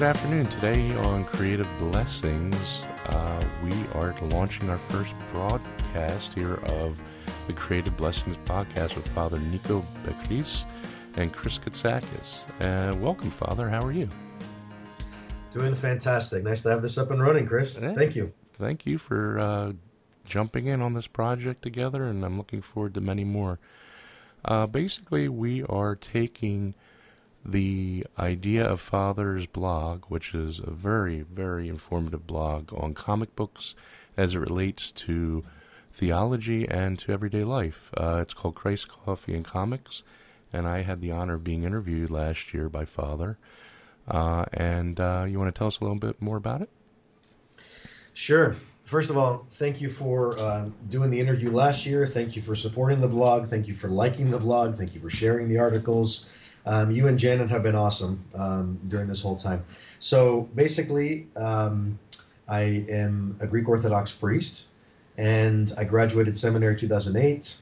Good afternoon. Today on Creative Blessings, we are launching our first broadcast here of the Creative Blessings podcast with Father Nico Bekris and Chris Katsakis. Welcome, Father. How are you? Doing fantastic. Nice to have this up and running, Chris. Hey, thank you. Thank you for jumping in on this project together, and I'm looking forward to many more. Basically, we are taking the idea of Father's blog, which is a very, very informative blog on comic books as it relates to theology and to everyday life. It's called Christ Coffee and Comics, and I had the honor of being interviewed last year by Father. You want to tell us a little bit more about it? Sure. First of all, thank you for doing the interview last year. Thank you for supporting the blog. Thank you for liking the blog. Thank you for sharing the articles. You and Janet have been awesome during this whole time. So basically, I am a Greek Orthodox priest, and I graduated seminary 2008.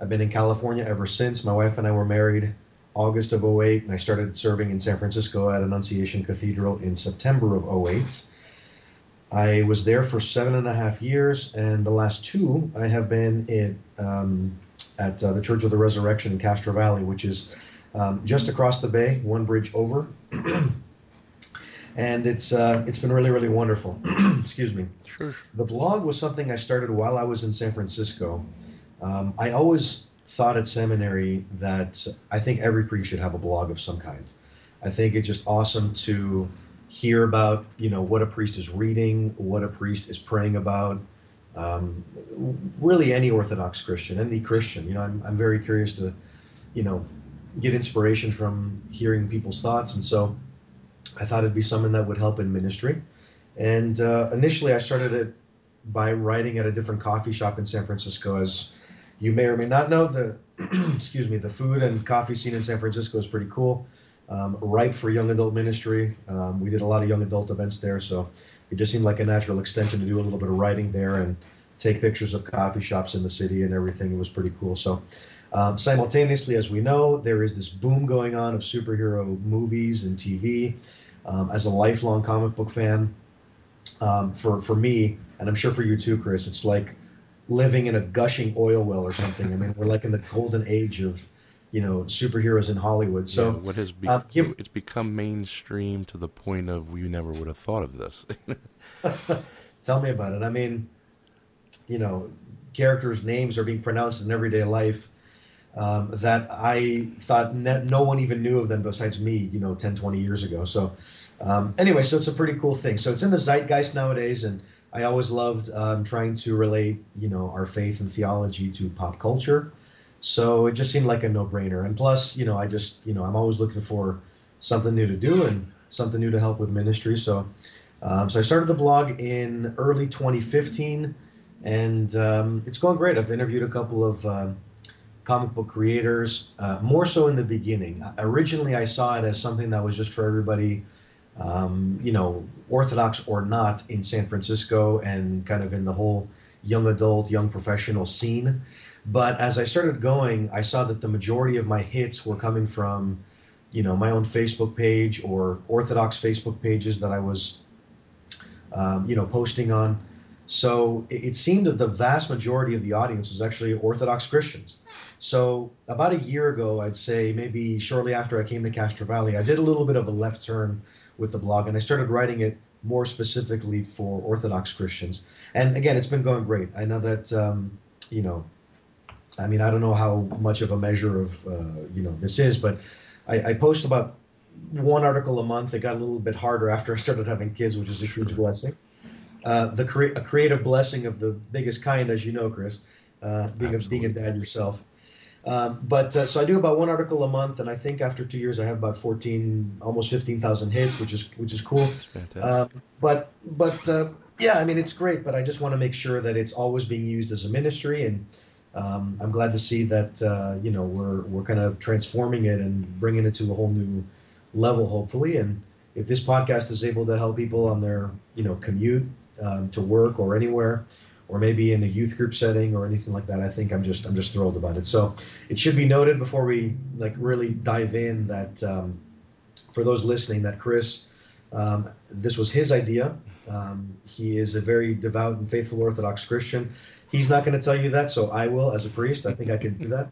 I've been in California ever since. My wife and I were married August of 2008, and I started serving in San Francisco at Annunciation Cathedral in September of 2008. I was there for 7.5 years, and the last two I have been at the Church of the Resurrection in Castro Valley, which is just across the bay, one bridge over, and it's been really, really wonderful. Excuse me. Sure. The blog was something I started while I was in San Francisco. I always thought at seminary that I think every priest should have a blog of some kind. I think it's just awesome to hear about, you know, what a priest is reading, what a priest is praying about. Really, any Orthodox Christian, any Christian. You know, I'm very curious to, you know, get inspiration from hearing people's thoughts, and so I thought it'd be something that would help in ministry. And initially I started it by writing at a different coffee shop in San Francisco. As you may or may not know, the the food and coffee scene in San Francisco is pretty cool, ripe for young adult ministry. We did a lot of young adult events there, so it just seemed like a natural extension to do a little bit of writing there and take pictures of coffee shops in the city and everything. It was pretty cool. So simultaneously, as we know, there is this boom going on of superhero movies and TV. As a lifelong comic book fan, for me, and I'm sure for you too, Chris, it's like living in a gushing oil well or something. I mean, we're like in the golden age of, you know, superheroes in Hollywood. So yeah, it's become mainstream to the point of we never would have thought of this. Tell me about it. I mean, you know, characters' names are being pronounced in everyday life that I thought no one even knew of them besides me, you know, 10, 20 years ago. So anyway, so it's a pretty cool thing. So it's in the zeitgeist nowadays, and I always loved trying to relate, you know, our faith and theology to pop culture. So it just seemed like a no-brainer. And plus, you know, I just, you know, I'm always looking for something new to do and something new to help with ministry. So, I started the blog in early 2015, and it's going great. I've interviewed a couple of comic book creators, more so in the beginning. Originally, I saw it as something that was just for everybody, you know, Orthodox or not, in San Francisco and kind of in the whole young adult, young professional scene. But as I started going, I saw that the majority of my hits were coming from, you know, my own Facebook page or Orthodox Facebook pages that I was, you know, posting on. So it seemed that the vast majority of the audience was actually Orthodox Christians. So about a year ago, I'd say maybe shortly after I came to Castro Valley, I did a little bit of a left turn with the blog, and I started writing it more specifically for Orthodox Christians. And again, it's been going great. I know that, you know, I mean, I don't know how much of a measure of, you know, this is, but I post about one article a month. It got a little bit harder after I started having kids, which is a huge blessing. A creative blessing of the biggest kind, as you know, Chris, being a dad yourself. So I do about one article a month, and I think after 2 years I have about 14, almost 15,000 hits, which is cool. That's fantastic. Yeah, I mean, it's great, but I just want to make sure that it's always being used as a ministry, and I'm glad to see that you know, we're kind of transforming it and bringing it to a whole new level, hopefully. And if this podcast is able to help people on their, you know, commute to work or anywhere, or maybe in a youth group setting or anything like that, I think I'm just thrilled about it. So it should be noted before we like really dive in that for those listening that Chris This was his idea. He is a very devout and faithful Orthodox Christian. He's not going to tell you that, so I will as a priest. I think I can do that.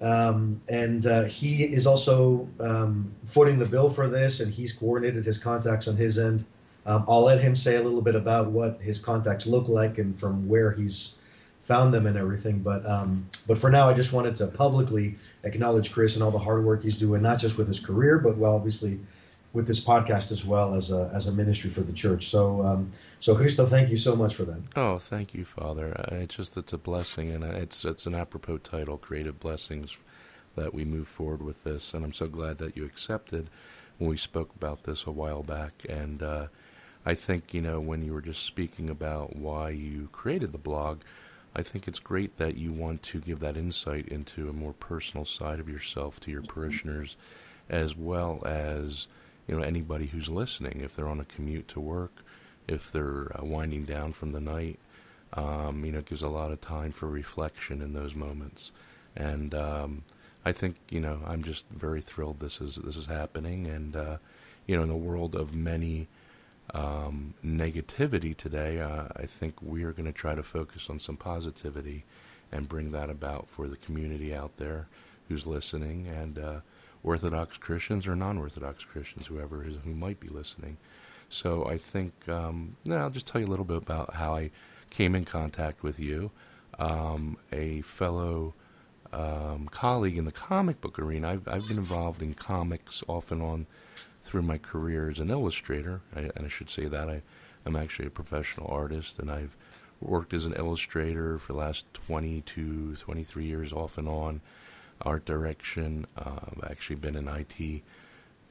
And he is also footing the bill for this, and he's coordinated his contacts on his end. I'll let him say a little bit about what his contacts look like and from where he's found them and everything. But for now, I just wanted to publicly acknowledge Chris and all the hard work he's doing, not just with his career, but well, obviously with this podcast as well as a ministry for the church. So Cristo, thank you so much for that. Oh, thank you, Father. It's a blessing, and it's an apropos title, Creative Blessings, that we move forward with this. And I'm so glad that you accepted when we spoke about this a while back. And I think, you know, when you were just speaking about why you created the blog, I think it's great that you want to give that insight into a more personal side of yourself to your parishioners, as well as, you know, anybody who's listening, if they're on a commute to work, if they're winding down from the night. You know, it gives a lot of time for reflection in those moments. And I think, you know, I'm just very thrilled this is happening. And, you know, in the world of many negativity today, I think we are going to try to focus on some positivity and bring that about for the community out there who's listening, and Orthodox Christians or non-Orthodox Christians, who might be listening. So I think, I'll just tell you a little bit about how I came in contact with you. A fellow colleague in the comic book arena. I've been involved in comics off and on through my career as an illustrator, and I should say that I am actually a professional artist, and I've worked as an illustrator for the last 22, 23 years off and on, art direction. I've actually been in IT,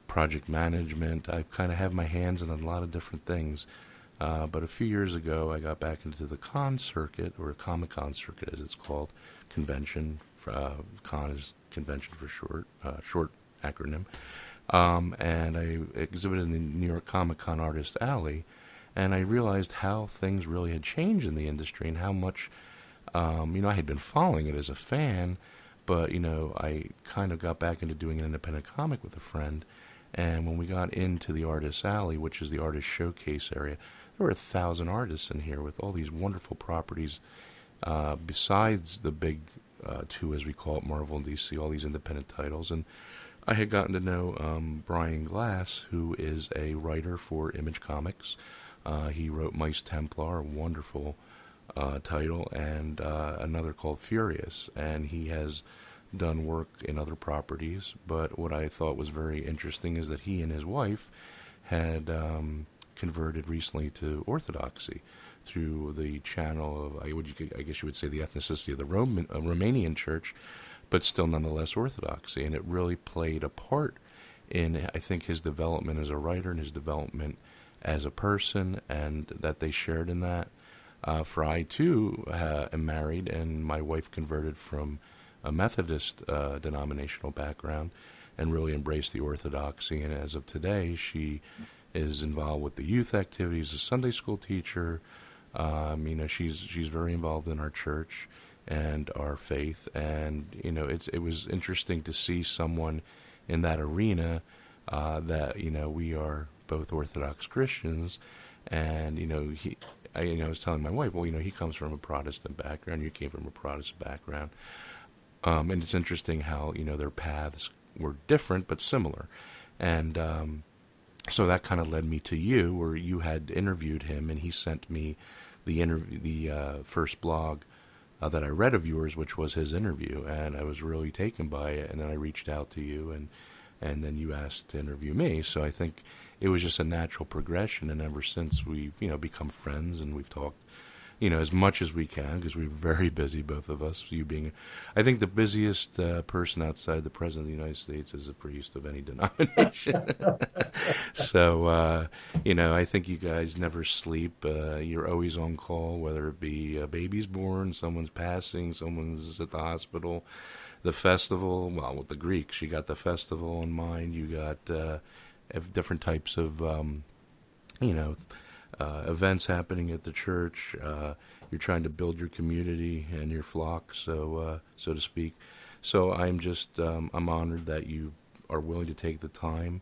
project management. I kind of have my hands in a lot of different things, but a few years ago I got back into the con circuit, or Comic-Con circuit as it's called, convention. Con is convention for short, short acronym. And I exhibited in the New York Comic-Con Artist Alley, and I realized how things really had changed in the industry and how much, you know, I had been following it as a fan, but, you know, I kind of got back into doing an independent comic with a friend, and when we got into the Artist Alley, which is the artist showcase area, there were 1,000 artists in here with all these wonderful properties, besides the big two, as we call it, Marvel and DC, all these independent titles. And I had gotten to know Brian Glass, who is a writer for Image Comics. He wrote Mice Templar, a wonderful title, and another called Furious. And he has done work in other properties. But what I thought was very interesting is that he and his wife had converted recently to Orthodoxy through the channel of, I guess you would say, the ethnicity of the Romanian church, but still nonetheless Orthodoxy. And it really played a part in, I think, his development as a writer and his development as a person, and that they shared in that. For I, too, am married, and my wife converted from a Methodist denominational background and really embraced the Orthodoxy. And as of today, she is involved with the youth activities, a Sunday school teacher. You know, she's very involved in our church and our faith, and you know, it was interesting to see someone in that arena that, you know, we are both Orthodox Christians, and you know, I was telling my wife, well, you know, he comes from a Protestant background, you came from a Protestant background, and it's interesting how, you know, their paths were different but similar, and so that kind of led me to you, where you had interviewed him, and he sent me the first blog that I read of yours, which was his interview, and I was really taken by it. And then I reached out to you, and then you asked to interview me. So I think it was just a natural progression, and ever since we've, you know, become friends, and we've talked, you know, as much as we can, because we're very busy, both of us. You being, I think, the busiest person outside the President of the United States is a priest of any denomination. So, you know, I think you guys never sleep. You're always on call, whether it be a baby's born, someone's passing, someone's at the hospital, the festival. Well, with the Greeks, you got the festival in mind. You got different types of, you know, events happening at the church. You're trying to build your community and your flock, so to speak. So I'm honored that you are willing to take the time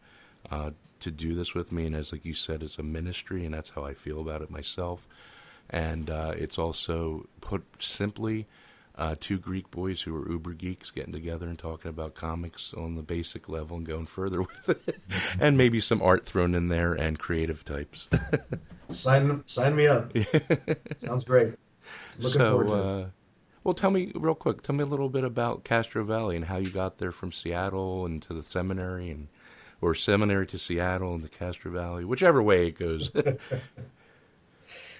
to do this with me. And as like you said, it's a ministry, and that's how I feel about it myself. And it's also, put simply, two Greek boys who were uber geeks getting together and talking about comics on the basic level and going further with it. And maybe some art thrown in there and creative types. Sign me up. Sounds great. Looking forward to it. Well, tell me real quick, a little bit about Castro Valley and how you got there from Seattle and to the seminary, and or seminary to Seattle and to Castro Valley, whichever way it goes.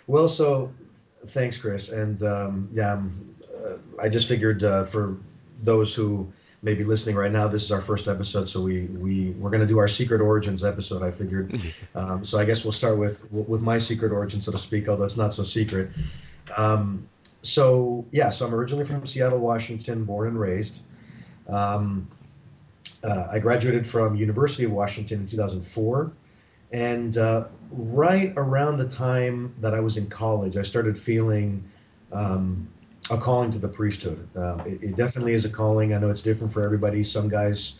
Well, so thanks, Chris. And I just figured for those who may be listening right now, this is our first episode, so we're going to do our secret origins episode, I figured. So I guess we'll start with my secret origin, so to speak, although it's not so secret. So I'm originally from Seattle, Washington, born and raised. I graduated from University of Washington in 2004. And right around the time that I was in college, I started feeling a calling to the priesthood. It definitely is a calling. I know it's different for everybody. Some guys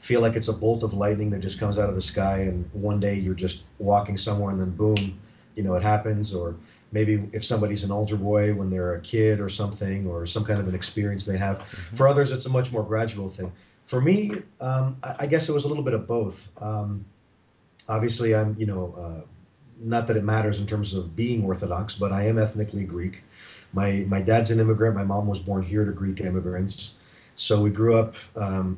feel like it's a bolt of lightning that just comes out of the sky, and one day you're just walking somewhere and then boom, you know, it happens. Or maybe if somebody's an altar boy when they're a kid or something, or some kind of an experience they have. Mm-hmm. For others, it's a much more gradual thing. For me, I guess it was a little bit of both. Obviously, I'm, not that it matters in terms of being Orthodox, but I am ethnically Greek. My dad's an immigrant. My mom was born here to Greek immigrants. So we grew up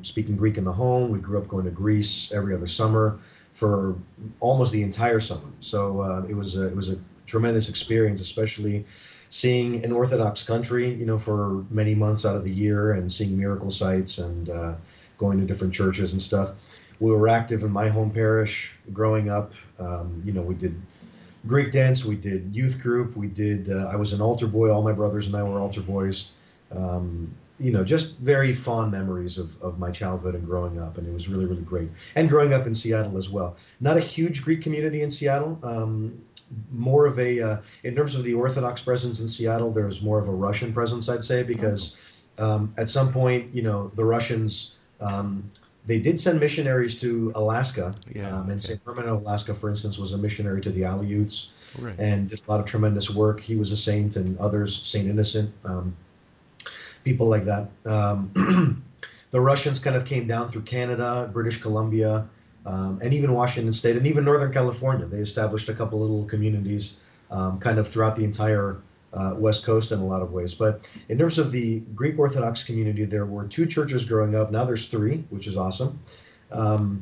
speaking Greek in the home. We grew up going to Greece every other summer for almost the entire summer. So it was a tremendous experience, especially seeing an Orthodox country, for many months out of the year, and seeing miracle sites and going to different churches and stuff. We were active in my home parish growing up. We did Greek dance, we did youth group, I was an altar boy. All my brothers and I were altar boys. Just very fond memories of my childhood and growing up, and it was really, really great. And growing up in Seattle as well. Not a huge Greek community in Seattle. More of a, in terms of the Orthodox presence in Seattle, there was more of a Russian presence, I'd say, because at some point, the Russians... they did send missionaries to Alaska, and St. Herman of Alaska, for instance, was a missionary to the Aleuts, right, and did a lot of tremendous work. He was a saint, and others, Saint Innocent, people like that. The Russians kind of came down through Canada, British Columbia, and even Washington State, and even Northern California. They established a couple little communities kind of throughout the entire West Coast in a lot of ways. But in terms of the Greek Orthodox community, there were two churches growing up. Now there's three, which is awesome. So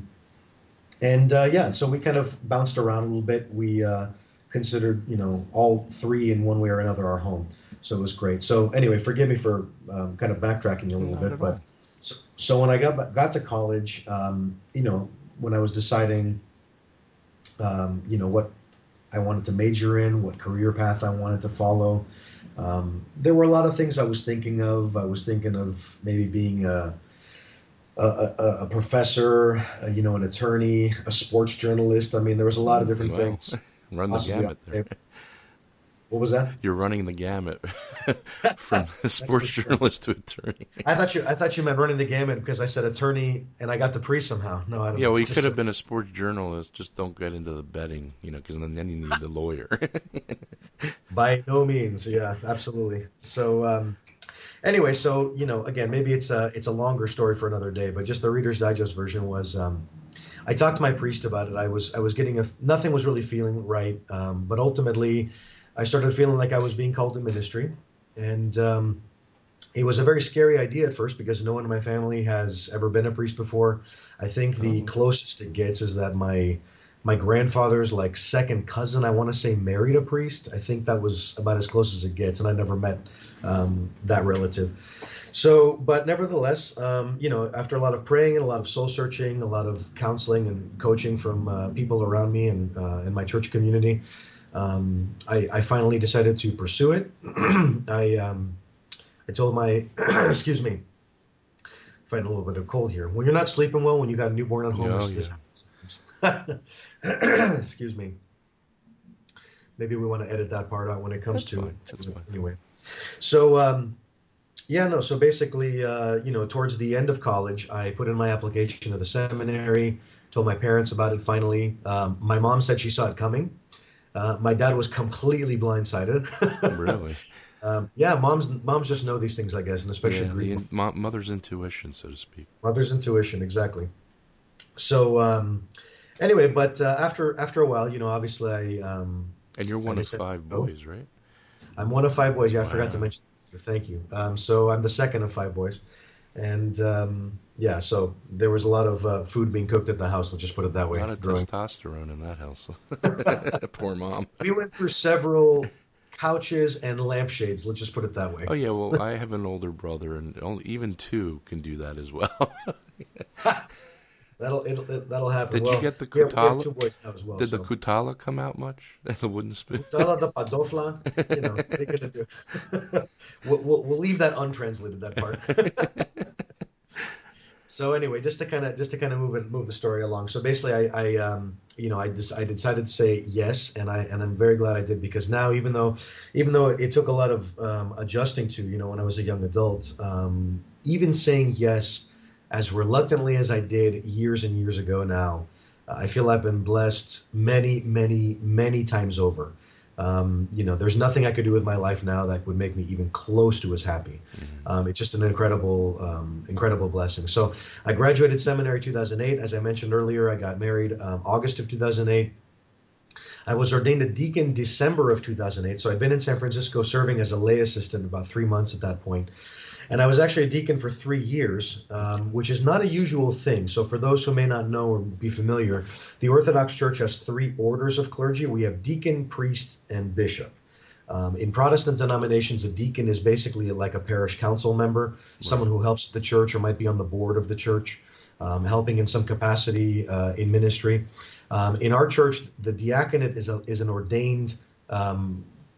we kind of bounced around a little bit. We considered, all three in one way or another our home. So it was great. So anyway, forgive me for kind of backtracking a little bit. But so when I got to college, when I was deciding, what I wanted to major in, what career path I wanted to follow. There were a lot of things I was thinking of. I was thinking of maybe being a professor, an attorney, a sports journalist. I mean, there was a lot of different things. Run the gamut there. What was that? You're running the gamut from sports journalist to attorney. I thought you meant running the gamut because I said attorney and I got the priest somehow. No, I don't know. Well, you could have been a sports journalist. Just don't get into the betting, because then you need the lawyer. By no means. Yeah, absolutely. So again, maybe it's a longer story for another day, but just the Reader's Digest version was I talked to my priest about it. I was getting nothing was really feeling right, but ultimately I started feeling like I was being called to ministry, and it was a very scary idea at first because no one in my family has ever been a priest before. I think the closest it gets is that my grandfather's like second cousin, I want to say, married a priest. I think that was about as close as it gets, and I never met that relative. So, but nevertheless, after a lot of praying and a lot of soul searching, a lot of counseling and coaching from people around me and in my church community, I finally decided to pursue it. I told my, excuse me, fighting a little bit of cold here. When you're not sleeping well, when you've got a newborn at home, this happens. Excuse me. Maybe we want to edit that part out when it comes that's fine. Anyway. So Yeah, no. So basically, you know, towards the end of college, I put in my application to the seminary, told my parents about it finally. My mom said she saw it coming. My dad was completely blindsided. Really? Yeah, moms just know these things, I guess, and especially mother's intuition, so to speak. Mother's intuition, exactly. So anyway, but after a while, you know, obviously I. And you're one of five boys, right? I'm one of five boys. Yeah, wow. I forgot to mention. Thank you. So I'm the second of five boys, and yeah, so there was a lot of food being cooked at the house. Let's just put it that way. A lot of testosterone in that house. Poor mom. We went through several couches and lampshades. Let's just put it that way. Oh yeah. Well, I have an older brother, and only, even two can do that as well. That'll happen. Did you get the Kutala? We have two boys now as well. Did the Kutala come out much? The wooden spoon? Kutala, the Padoflan. You know, what are you gonna do? We'll leave that untranslated, that part. So anyway, just to kind of move the story along. So basically, I decided to say yes, and I'm very glad I did, because now even though it took a lot of adjusting to, you know, when I was a young adult, even saying yes. As reluctantly as I did years and years ago now, I feel I've been blessed many, many, many times over. You know, there's nothing I could do with my life now that would make me even close to as happy. It's just an incredible, incredible blessing. So I graduated seminary 2008. As I mentioned earlier, I got married August of 2008. I was ordained a deacon December of 2008. So I'd been in San Francisco serving as a lay assistant about 3 months at that point. And I was actually a deacon for 3 years, which is not a usual thing. So for those who may not know or be familiar, the Orthodox Church has three orders of clergy. We have deacon, priest, and bishop. In Protestant denominations, a deacon is basically like a parish council member, right. Someone who helps the church or might be on the board of the church, helping in some capacity in ministry. In our church, the diaconate is an ordained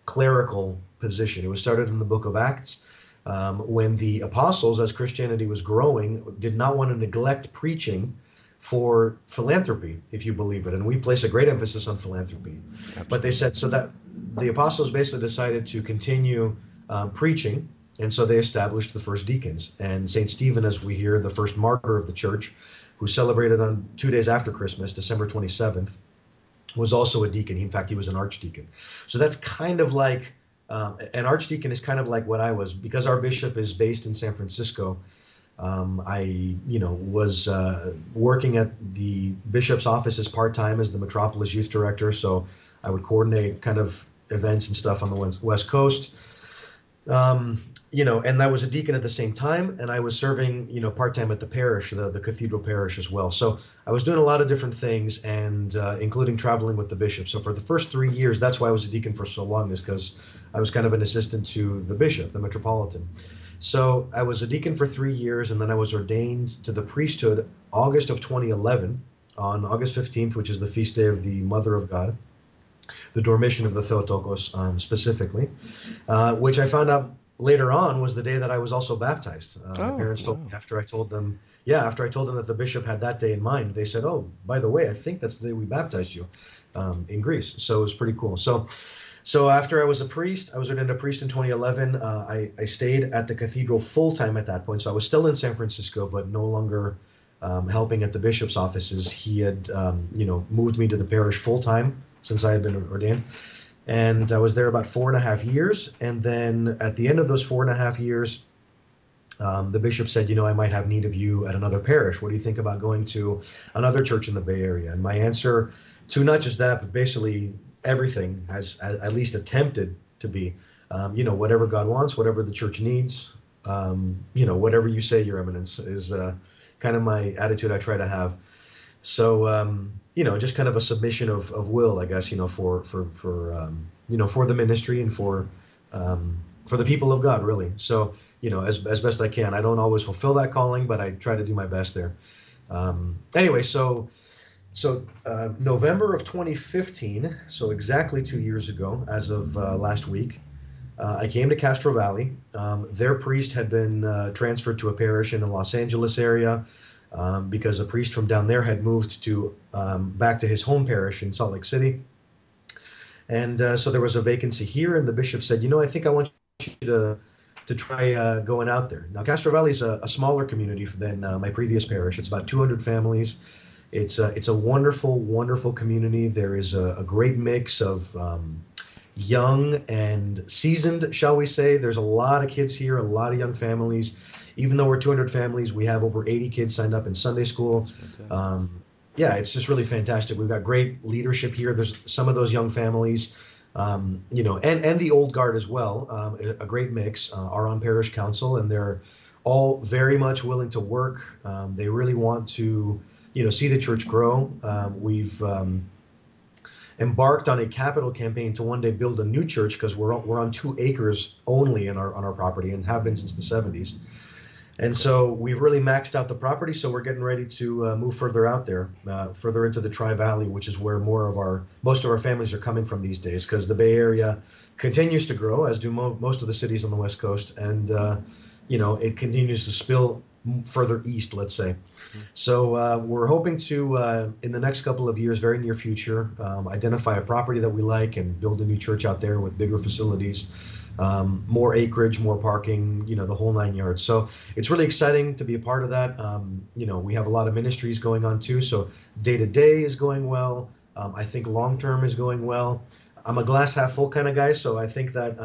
clerical position. It was started in the book of Acts. When the apostles, as Christianity was growing, did not want to neglect preaching for philanthropy, if you believe it. And we place a great emphasis on philanthropy. Gotcha. But they said, so that the apostles basically decided to continue preaching, and so they established the first deacons. And St. Stephen, as we hear, the first martyr of the church, who celebrated on 2 days after Christmas, December 27th, was also a deacon. In fact, he was an archdeacon. So that's kind of like... an archdeacon is kind of like what I was, because our bishop is based in San Francisco. I, you know, was working at the bishop's offices part-time as the Metropolis Youth Director, so I would coordinate kind of events and stuff on the West Coast. You know, and I was a deacon at the same time, and I was serving, you know, part-time at the parish, the cathedral parish as well. So I was doing a lot of different things, and including traveling with the bishop. So for the first 3 years, that's why I was a deacon for so long, is because I was kind of an assistant to the bishop, the metropolitan. So I was a deacon for 3 years, and then I was ordained to the priesthood August of 2011, on August 15th, which is the feast day of the Mother of God, the Dormition of the Theotokos specifically, which I found out later on was the day that I was also baptized. My parents told me after I told them that the bishop had that day in mind, they said, oh, by the way, I think that's the day we baptized you in Greece. So it was pretty cool. So after I was a priest, I was ordained a priest in 2011. I stayed at the cathedral full-time at that point. So I was still in San Francisco, but no longer helping at the bishop's offices. He had, you know, moved me to the parish full-time since I had been ordained. And I was there about 4.5 years. And then at the end of those 4.5 years, the bishop said, you know, I might have need of you at another parish. What do you think about going to another church in the Bay Area? And my answer to not just that, but basically everything has at least attempted to be, you know, whatever God wants, whatever the church needs, you know, whatever you say, Your Eminence, is kind of my attitude I try to have. So, you know, just kind of a submission of will, I guess, you know, for you know, for the ministry and for the people of God, really. So, you know, as best I can. I don't always fulfill that calling, but I try to do my best there. Anyway, so November of 2015, so exactly 2 years ago, as of last week, I came to Castro Valley. Their priest had been transferred to a parish in the Los Angeles area. Because a priest from down there had moved to back to his home parish in Salt Lake City. And so there was a vacancy here, and the bishop said, you know, I think I want you to to try going out there. Now, Castro Valley is a smaller community than my previous parish. It's about 200 families. It's a wonderful, wonderful community. There is a great mix of young and seasoned, shall we say. There's a lot of kids here, a lot of young families. Even though we're 200 families, we have over 80 kids signed up in Sunday school. Yeah, it's just really fantastic. We've got great leadership here. There's some of those young families, you know, and the old guard as well, a great mix, are on parish council, and they're all very much willing to work. They really want to, you know, see the church grow. We've embarked on a capital campaign to one day build a new church, because we're on 2 acres only in our property, and have been since the 70s. And so we've really maxed out the property, so we're getting ready to move further out there, further into the Tri-Valley, which is where most of our families are coming from these days, because the Bay Area continues to grow, as do most of the cities on the West Coast, and you know, it continues to spill further east, let's say. Mm-hmm. So we're hoping to, in the next couple of years, very near future, identify a property that we like and build a new church out there with bigger facilities. More acreage, more parking, you know, the whole 9 yards. So it's really exciting to be a part of that. You know, we have a lot of ministries going on too. So day to day is going well. I think long term is going well. I'm a glass half full kind of guy, so I think that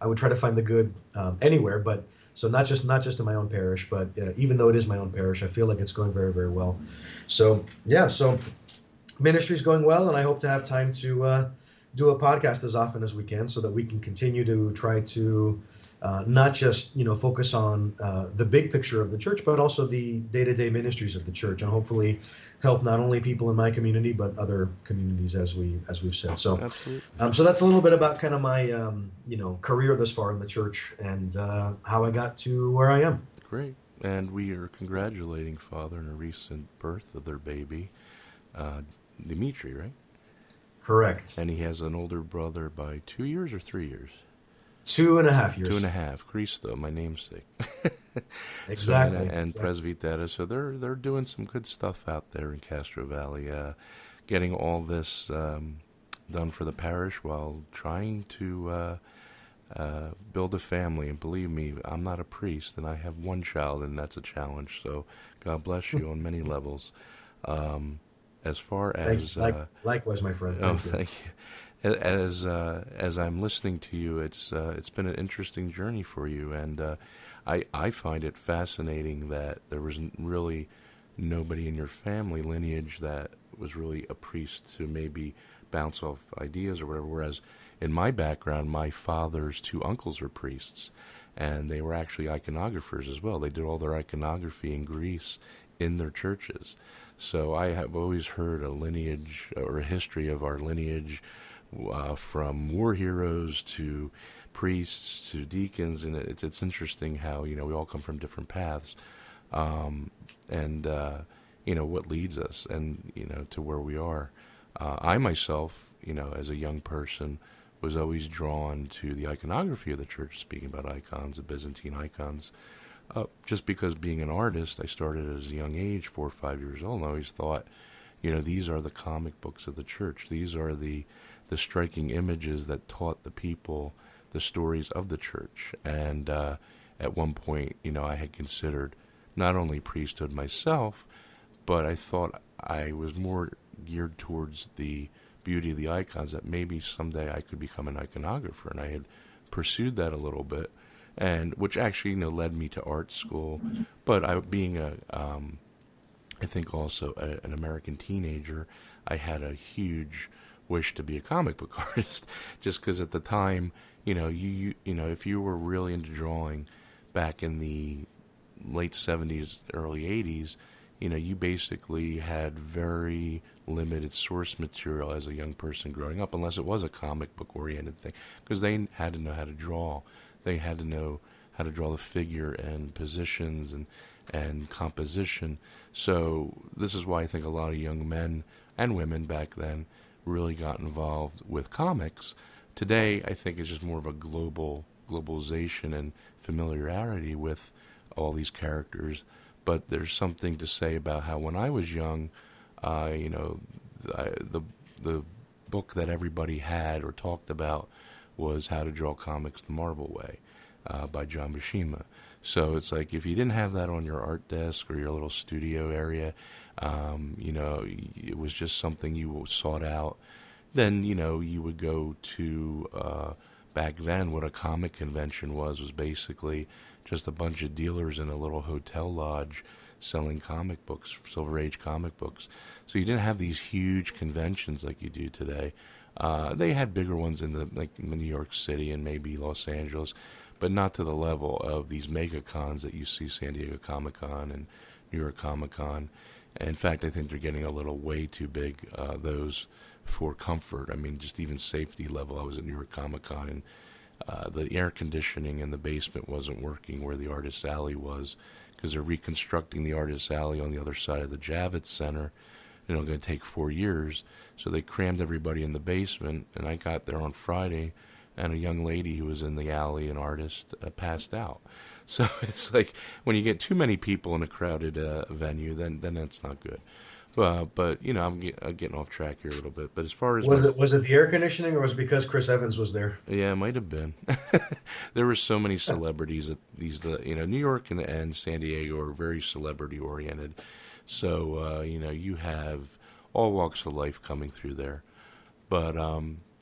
I would try to find the good anywhere. But so not just in my own parish, but even though it is my own parish, I feel like it's going very, very well. So yeah, so ministry is going well, and I hope to have time to do a podcast as often as we can, so that we can continue to try to not just, you know, focus on the big picture of the church, but also the day-to-day ministries of the church, and hopefully help not only people in my community but other communities, as we've said. So, so that's a little bit about kind of my you know, career thus far in the church, and how I got to where I am. Great, and we are congratulating Father on a recent birth of their baby, Dimitri, right? Correct. And he has an older brother by 2 years or 3 years? 2.5 years. 2.5. Cristo, my namesake. Exactly. And Presbytera. So they're doing some good stuff out there in Castro Valley, getting all this done for the parish while trying to build a family. And believe me, I'm not a priest, and I have one child, and that's a challenge. So God bless you on many levels. As far as likewise, my friend. Thank you. As I'm listening to you, it's been an interesting journey for you, and I find it fascinating that there was really nobody in your family lineage that was really a priest to maybe bounce off ideas or whatever. Whereas in my background, my father's 2 uncles are priests, and they were actually iconographers as well. They did all their iconography in Greece in their churches. So I have always heard a lineage or a history of our lineage, from war heroes to priests to deacons, and it's interesting how, you know, we all come from different paths, and you know, what leads us, and you know, to where we are. I myself, you know, as a young person, was always drawn to the iconography of the church. Speaking about icons, the Byzantine icons. Just because being an artist, I started as a young age, 4 or 5 years old, and I always thought, you know, these are the comic books of the church. These are the striking images that taught the people the stories of the church. And at one point, you know, I had considered not only priesthood myself, but I thought I was more geared towards the beauty of the icons, that maybe someday I could become an iconographer. And I had pursued that a little bit. And which actually, you know, led me to art school, but I, being a, I think also an American teenager, I had a huge wish to be a comic book artist, just because at the time, you know, you know, if you were really into drawing back in the late 70s, early 80s, you know, you basically had very limited source material as a young person growing up, unless it was a comic book oriented thing, because they had to know how to draw. They had to know how to draw the figure and positions and composition. So this is why I think a lot of young men and women back then really got involved with comics. Today, I think it's just more of a globalization and familiarity with all these characters. But there's something to say about how when I was young, you know, the book that everybody had or talked about was How to Draw Comics the Marvel Way. by John Buscema. So it's like, if you didn't have that on your art desk or your little studio area, you know, it was just something you sought out, then, you know, you would go to, back then what a comic convention was basically just a bunch of dealers in a little hotel lodge selling comic books, Silver Age comic books. So you didn't have these huge conventions like you do today. They had bigger ones in the, like, New York City and maybe Los Angeles, but not to the level of these mega cons that you see, San Diego Comic-Con and New York Comic-Con. In fact, I think they're getting a little way too big, those, for comfort. I mean, just even safety level. I was at New York Comic-Con, and the air conditioning in the basement wasn't working where the Artist Alley was, because they're reconstructing the Artist Alley on the other side of the Javits Center. You know, going to take 4 years. So they crammed everybody in the basement, and I got there on Friday, and a young lady who was in the alley, an artist, passed out. So it's like, when you get too many people in a crowded venue, then that's not good. But you know, I'm getting off track here a little bit. But as far as was it the air conditioning, or was it because Chris Evans was there? Yeah, it might have been. There were so many celebrities at these. You know, New York and San Diego are very celebrity oriented. So you know, you have all walks of life coming through there. But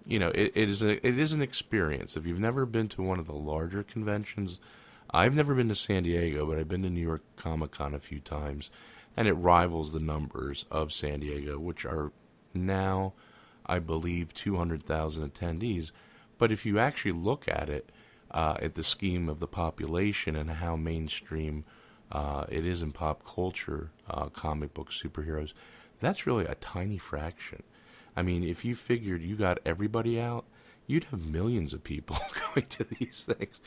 you know, it is an experience. If you've never been to one of the larger conventions, I've never been to San Diego, but I've been to New York Comic-Con a few times. And it rivals the numbers of San Diego, which are now, I believe, 200,000 attendees. But if you actually look at it, at the scheme of the population and how mainstream it is in pop culture, comic book superheroes, that's really a tiny fraction. I mean, if you figured you got everybody out, you'd have millions of people going to these things.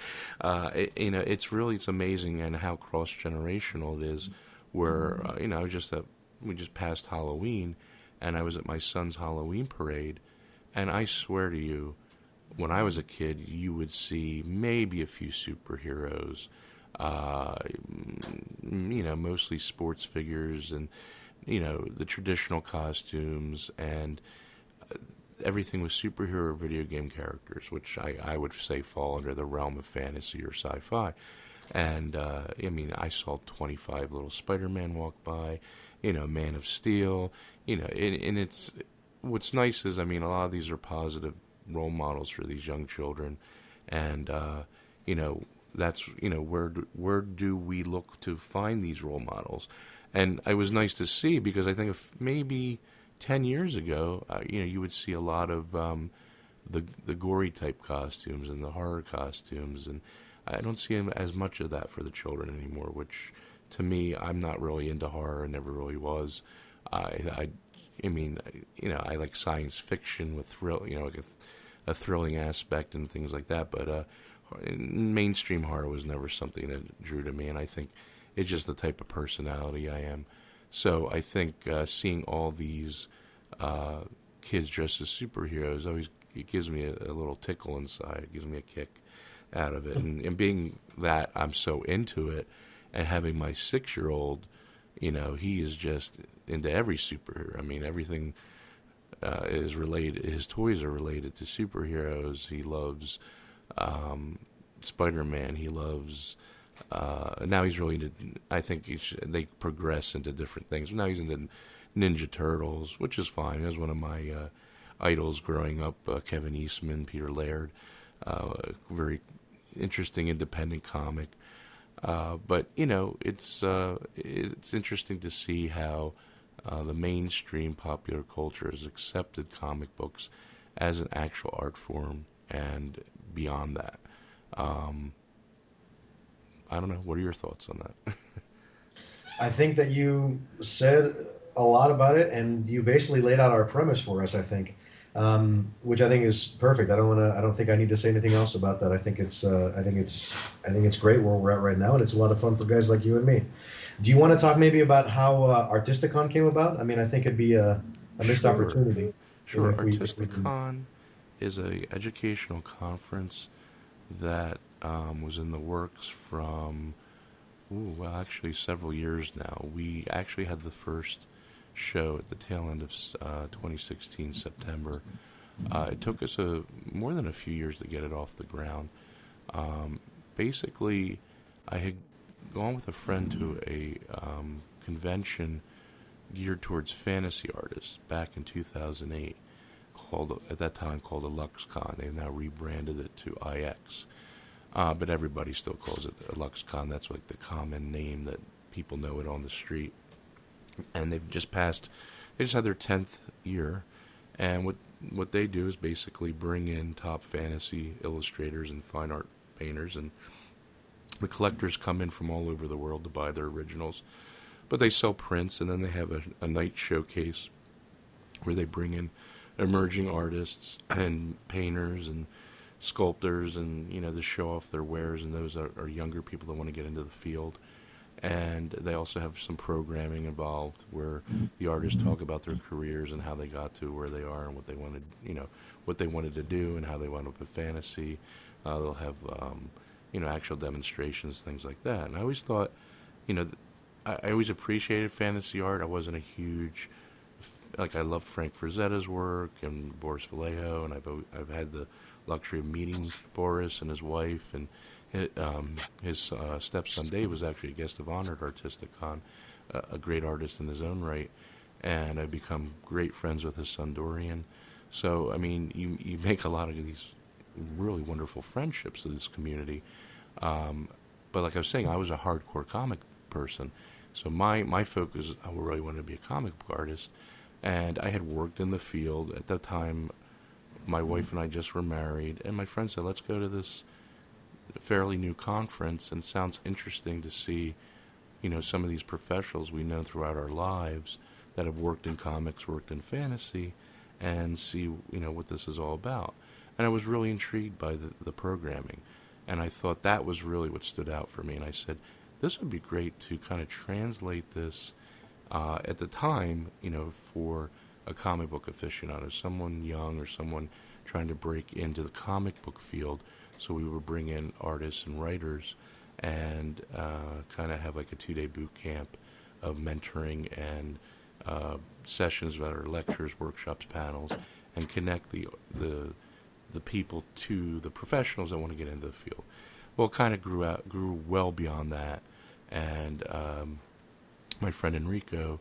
You know, it's amazing, and how cross-generational it is. Where you know, I was just we just passed Halloween, and I was at my son's Halloween parade, and I swear to you, when I was a kid, you would see maybe a few superheroes, you know, mostly sports figures, and you know, the traditional costumes, and everything with superhero video game characters, which I would say fall under the realm of fantasy or sci-fi. And, I mean, I saw 25 little Spider-Man walk by, you know, Man of Steel, you know, and it's, what's nice is, I mean, a lot of these are positive role models for these young children. And, you know, that's, you know, where do we look to find these role models? And it was nice to see, because I think if maybe 10 years ago, you know, you would see a lot of, the gory type costumes and the horror costumes, and I don't see as much of that for the children anymore, which, to me, I'm not really into horror. I never really was. I mean, you know, I like science fiction with thrill, you know, like a thrilling aspect and things like that. But mainstream horror was never something that drew to me, and I think it's just the type of personality I am. So I think seeing all these kids dressed as superheroes always, it gives me a little tickle inside. It gives me a kick out of it, and being that I'm so into it, and having my 6-year-old, you know, he is just into every superhero. I mean, everything is related. His toys are related to superheroes. He loves Spider-Man. He loves. Now he's really into. I think they progress into different things. Now he's into Ninja Turtles, which is fine. He was one of my idols growing up. Kevin Eastman, Peter Laird, very interesting independent comic, but you know, it's interesting to see how the mainstream popular culture has accepted comic books as an actual art form and beyond that. I don't know. What are your thoughts on that? I think that you said a lot about it, and you basically laid out our premise for us, I think. Which I think is perfect. I don't think I need to say anything else about that. I think it's great where we're at right now, and it's a lot of fun for guys like you and me. Do you want to talk maybe about how Artisticon came about? I mean, I think it'd be a missed opportunity. Sure. Artisticon is an educational conference that was in the works from actually several years now. We actually had the first show at the tail end of 2016 September. It took us more than a few years to get it off the ground. basically, I had gone with a friend to a convention geared towards fantasy artists back in 2008, called IlluxCon. They've now rebranded it to IX, but everybody still calls it IlluxCon. That's like the common name that people know it on the street. And they've just passed, they just had their 10th year, and what they do is basically bring in top fantasy illustrators and fine art painters, and the collectors come in from all over the world to buy their originals, but they sell prints, and then they have a night showcase where they bring in emerging artists and painters and sculptors, and to show off their wares, and those are younger people that want to get into the field. And they also have some programming involved where the artists talk about their careers and how they got to where they are and what they wanted, what they wanted to do and how they wound up with fantasy. They'll have, actual demonstrations, things like that. And I always thought, I always appreciated fantasy art. I wasn't a huge, I loved Frank Frazzetta's work and Boris Vallejo, and I've had the luxury of meeting Boris and his wife, and his stepson Dave was actually a guest of honor at Artisticon, a great artist in his own right, and I've become great friends with his son Dorian. So you make a lot of these really wonderful friendships in this community. But like I was saying, I was a hardcore comic person, so my focus, I really wanted to be a comic book artist, and I had worked in the field at that time. My wife and I just were married, and my friend said, "Let's go to this fairly new conference, and it sounds interesting to see, some of these professionals we know throughout our lives that have worked in comics, worked in fantasy, and see, what this is all about." And I was really intrigued by the programming, and I thought that was really what stood out for me. And I said, this would be great to kind of translate this at the time, for a comic book aficionado, someone young or someone trying to break into the comic book field. So we would bring in artists and writers and kind of have like a 2-day boot camp of mentoring and sessions that are lectures, workshops, panels, and connect the people to the professionals that want to get into the field. Well, it kind of grew well beyond that. And my friend Enrico,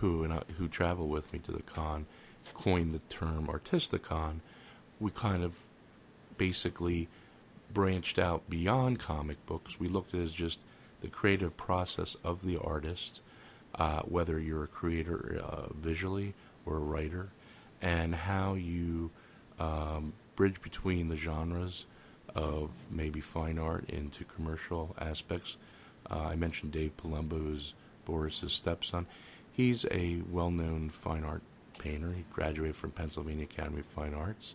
who traveled with me to the con, coined the term Artisticon. We kind of basically branched out beyond comic books. We looked at it as just the creative process of the artist, whether you're a creator visually or a writer, and how you bridge between the genres of maybe fine art into commercial aspects. I mentioned Dave Palumbo, who's Boris's stepson. He's a well-known fine art painter. He graduated from Pennsylvania Academy of Fine Arts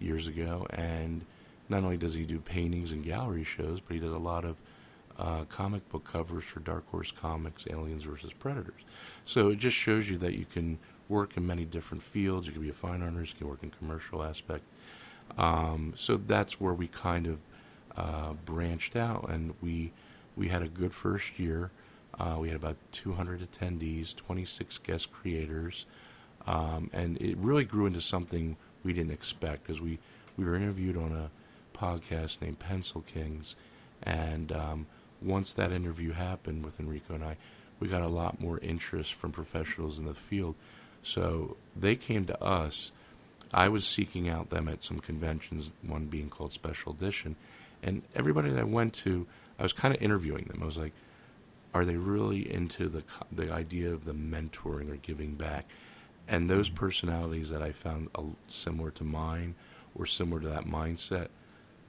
years ago, and not only does he do paintings and gallery shows, but he does a lot of comic book covers for Dark Horse Comics, Aliens vs. Predators. So it just shows you that you can work in many different fields. You can be a fine artist, you can work in commercial aspect. So that's where we kind of branched out, and we had a good first year. We had about 200 attendees, 26 guest creators, and it really grew into something we didn't expect, because we were interviewed on a podcast named Pencil Kings, and once that interview happened with Enrico and I, we got a lot more interest from professionals in the field. So they came to us. I was seeking out them at some conventions, one being called Special Edition, and everybody that I went to, I was kind of interviewing them. I was like, are they really into the idea of the mentoring or giving back? And those personalities that I found similar to mine or similar to that mindset,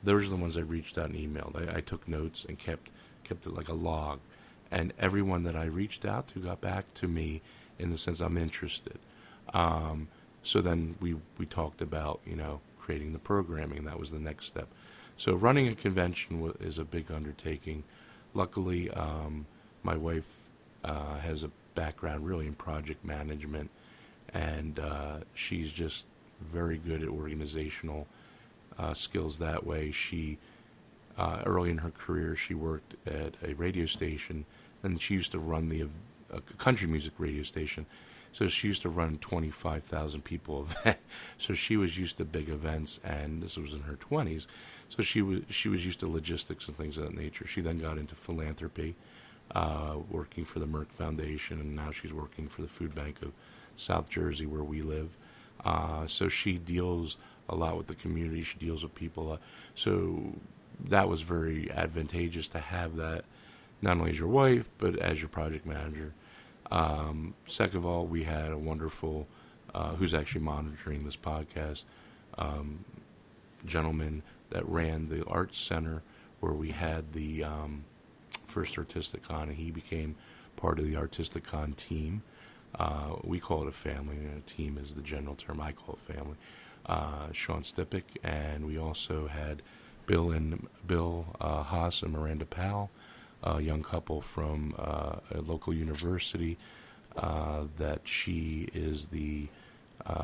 those are the ones I reached out and emailed. I took notes and kept it like a log. And everyone that I reached out to got back to me in the sense I'm interested. So then we talked about, creating the programming. That was the next step. So running a convention is a big undertaking. Luckily, my wife has a background really in project management, and she's just very good at organizational skills that way. She, early in her career, she worked at a radio station, and she used to run a country music radio station. So she used to run 25,000 people event. So she was used to big events, and this was in her 20s. So she was used to logistics and things of that nature. She then got into philanthropy, working for the Merck Foundation, and now she's working for the Food Bank of South Jersey, where we live. So she deals a lot with the community. She deals with people. So that was very advantageous to have that, not only as your wife, but as your project manager. Second of all, we had a wonderful, who's actually monitoring this podcast, gentleman that ran the arts center where we had the first Artisticon, and he became part of the Artisticon team. We call it a family, and a team is the general term. I call it family. Sean Stipik, and we also had Bill Haas and Miranda Powell, a young couple from a local university that she is the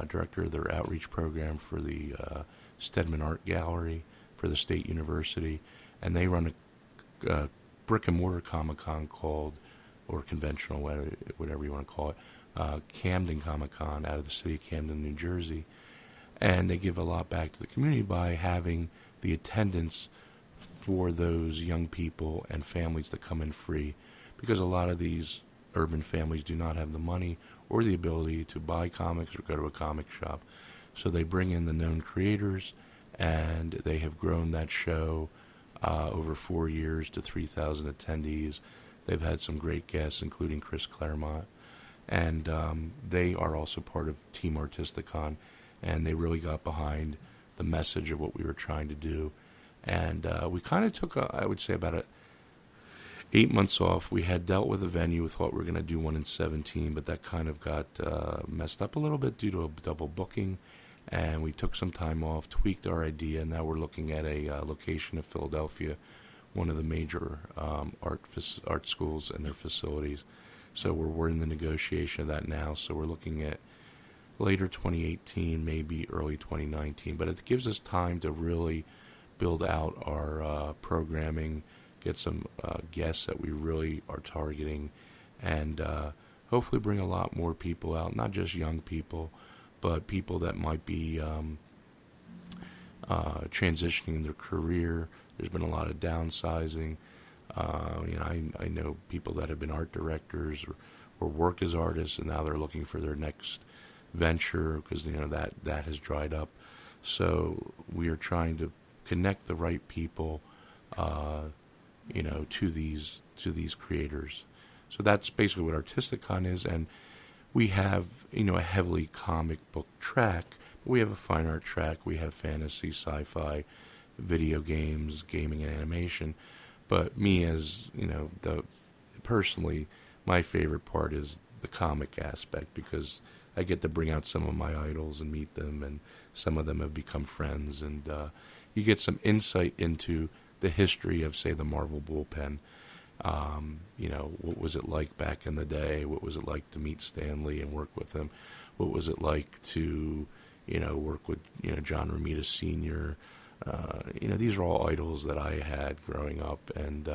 director of their outreach program for the Stedman Art Gallery for the State University, and they run a brick-and-mortar Comic-Con called, or conventional, whatever you want to call it, Camden Comic-Con out of the city of Camden, New Jersey. And they give a lot back to the community by having the attendance for those young people and families that come in free, because a lot of these urban families do not have the money or the ability to buy comics or go to a comic shop. So they bring in the known creators, and they have grown that show over 4 years to 3,000 attendees. They've had some great guests, including Chris Claremont, and they are also part of Team Artisticon, and they really got behind the message of what we were trying to do. And we kind of took, I would say, about 8 months off. We had dealt with a venue. We thought we were going to do one in 2017, but that kind of got messed up a little bit due to a double booking. And we took some time off, tweaked our idea, and now we're looking at a location in Philadelphia, one of the major art schools and their facilities. So we're in the negotiation of that now. So we're looking at later 2018, maybe early 2019. But it gives us time to really build out our programming, get some guests that we really are targeting, and hopefully bring a lot more people out, not just young people, but people that might be transitioning in their career. There's been a lot of downsizing. I know people that have been art directors or worked as artists, and now they're looking for their next venture because that has dried up. So we are trying to connect the right people, to these creators. So that's basically what Artisticon is, and we have a heavily comic book track, but we have a fine art track. We have fantasy, sci-fi, video games, gaming, and animation. But me, as personally, my favorite part is the comic aspect, because I get to bring out some of my idols and meet them, and some of them have become friends, and you get some insight into the history of, say, the Marvel bullpen. What was it like back in the day? What was it like to meet Stan Lee and work with him? What was it like to, work with, John Romita Sr.? These are all idols that I had growing up. And,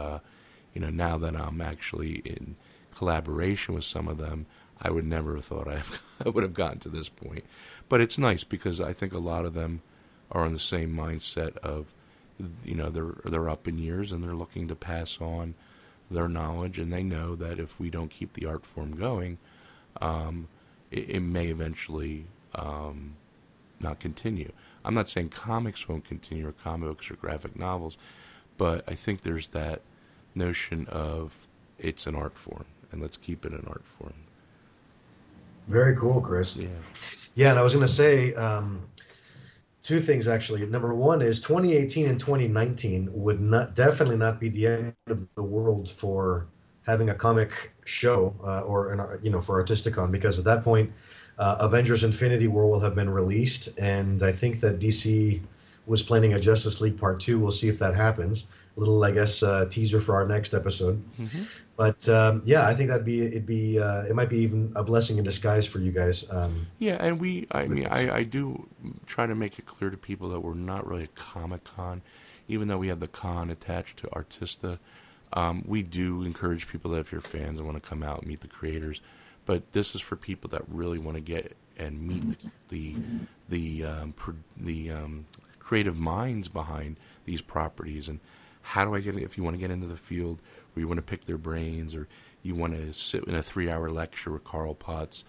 now that I'm actually in collaboration with some of them, I would never have thought I would have gotten to this point. But it's nice, because I think a lot of them are on the same mindset of, they're up in years, and they're looking to pass on their knowledge, and they know that if we don't keep the art form going, it may eventually not continue. I'm not saying comics won't continue, or comic books, or graphic novels, but I think there's that notion of it's an art form, and let's keep it an art form. Very cool, Chris. Yeah, and I was going to say, two things, actually. Number one is 2018 and 2019 would definitely not be the end of the world for having a comic show for Artisticon, because at that point, Avengers Infinity War will have been released, and I think that DC was planning a Justice League Part 2. We'll see if that happens. A little, I guess, teaser for our next episode. Mm-hmm. But I think it might be even a blessing in disguise for you guys. I do try to make it clear to people that we're not really a Comic-Con, even though we have the con attached to Artista. We do encourage people that if you're fans and want to come out and meet the creators, But this is for people that really want to get and meet the creative minds behind these properties. And how do I get it? If you want to get into the field, or you want to pick their brains, or you want to sit in a 3-hour lecture with Carl Potts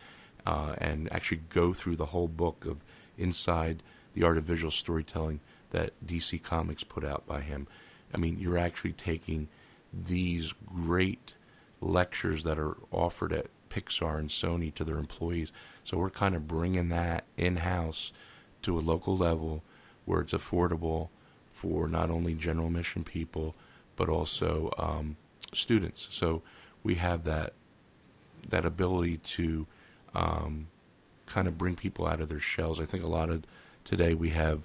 and actually go through the whole book of Inside the Art of Visual Storytelling that DC Comics put out by him. I mean, you're actually taking these great lectures that are offered at Pixar and Sony to their employees. So we're kind of bringing that in-house to a local level where it's affordable for not only general mission people, but also students. So we have that ability to kind of bring people out of their shells. I think a lot of today we have,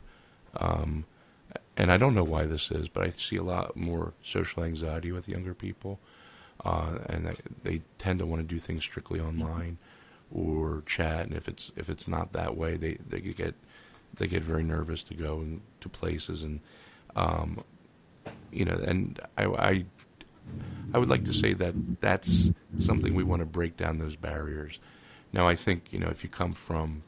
and I don't know why this is, but I see a lot more social anxiety with younger people. And they tend to want to do things strictly online or chat, and if it's not that way, they get very nervous to go to places, and And I would like to say that that's something we want to break down those barriers. Now, I think if you come from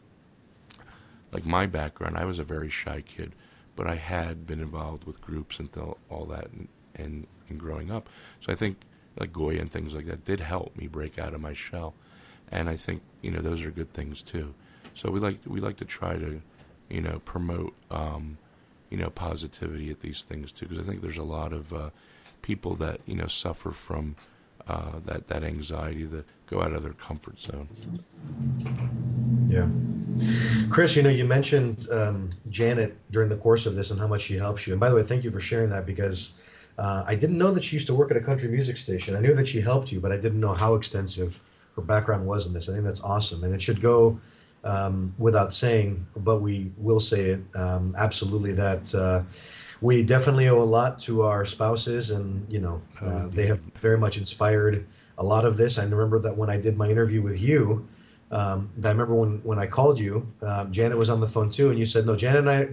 like my background, I was a very shy kid, but I had been involved with groups and all that, and growing up, so I think. Like Goya and things like that did help me break out of my shell, and I think those are good things too. So we like to try to promote positivity at these things too, because I think there's a lot of people that suffer from that anxiety that go out of their comfort zone. Yeah, Chris, you mentioned Janet during the course of this and how much she helps you. And by the way, thank you for sharing that, because. I didn't know that she used to work at a country music station. I knew that she helped you, but I didn't know how extensive her background was in this. I think that's awesome. And it should go without saying, but we will say it absolutely, that we definitely owe a lot to our spouses. And, they have very much inspired a lot of this. I remember that when I did my interview with you, I remember when I called you, Janet was on the phone too, and you said, "No, Janet and I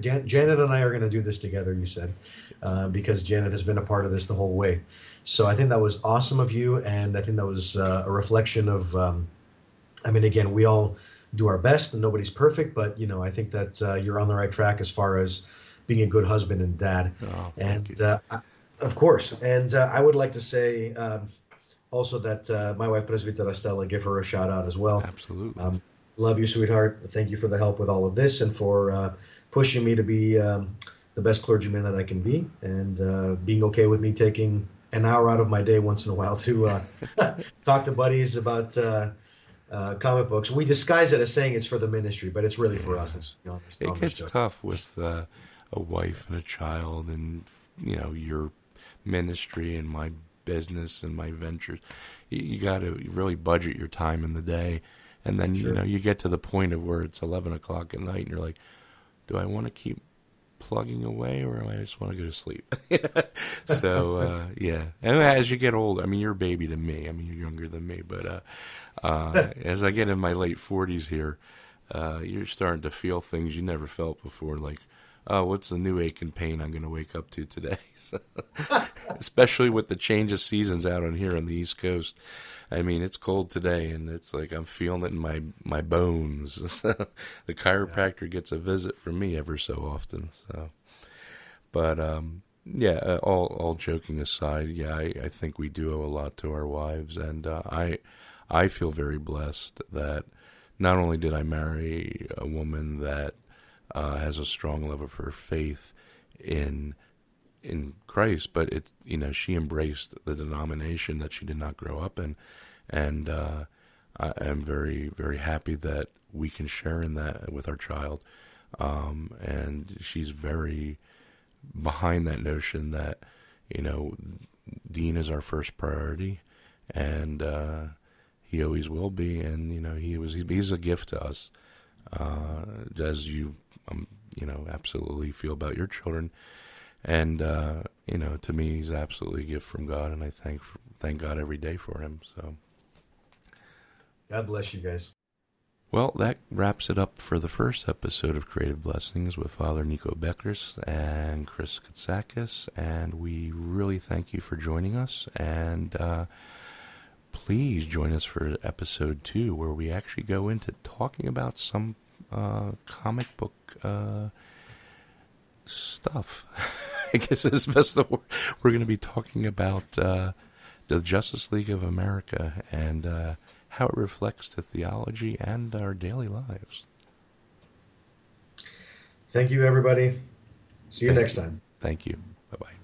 are going to do this together." You said, because Janet has been a part of this the whole way. So I think that was awesome of you, and I think that was a reflection of. Again, we all do our best, and nobody's perfect, but I think that you're on the right track as far as being a good husband and dad. Oh, and of course, and I would like to say. Also that my wife, Presbytera Stella, give her a shout-out as well. Absolutely. Love you, sweetheart. Thank you for the help with all of this and for pushing me to be the best clergyman that I can be, and being okay with me taking an hour out of my day once in a while to talk to buddies about comic books. We disguise it as saying it's for the ministry, but it's really for us. It's, it gets tough with a wife and a child and, your ministry and my business and my ventures. You got to really budget your time in the day, and then sure. You get to the point of where it's 11 o'clock at night and you're like, do I want to keep plugging away, or do I just want to go to sleep? So and as you get older, you're a baby to me, you're younger than me, but as I get in my late 40s here, you're starting to feel things you never felt before, like, oh, what's the new ache and pain I'm going to wake up to today? So, especially with the change of seasons out on here on the East Coast. It's cold today, and it's like I'm feeling it in my bones. The chiropractor gets a visit from me ever so often. So, but all joking aside, I think we do owe a lot to our wives, and I feel very blessed that not only did I marry a woman that. Has a strong love of her faith in Christ, but it's she embraced the denomination that she did not grow up in, and I am very, very happy that we can share in that with our child, and she's very behind that notion that Dean is our first priority, and he always will be, and he's a gift to us, as you. Absolutely feel about your children, and to me, he's absolutely a gift from God, and I thank God every day for him. So, God bless you guys. Well, that wraps it up for the first episode of Creative Blessings with Father Nico Bekris and Chris Katsakis, and we really thank you for joining us. And please join us for episode 2, where we actually go into talking about some comic book stuff. I guess is best the word. We're going to be talking about the Justice League of America and how it reflects the theology and our daily lives. Thank you, everybody. See you next time. Thank you. Bye-bye.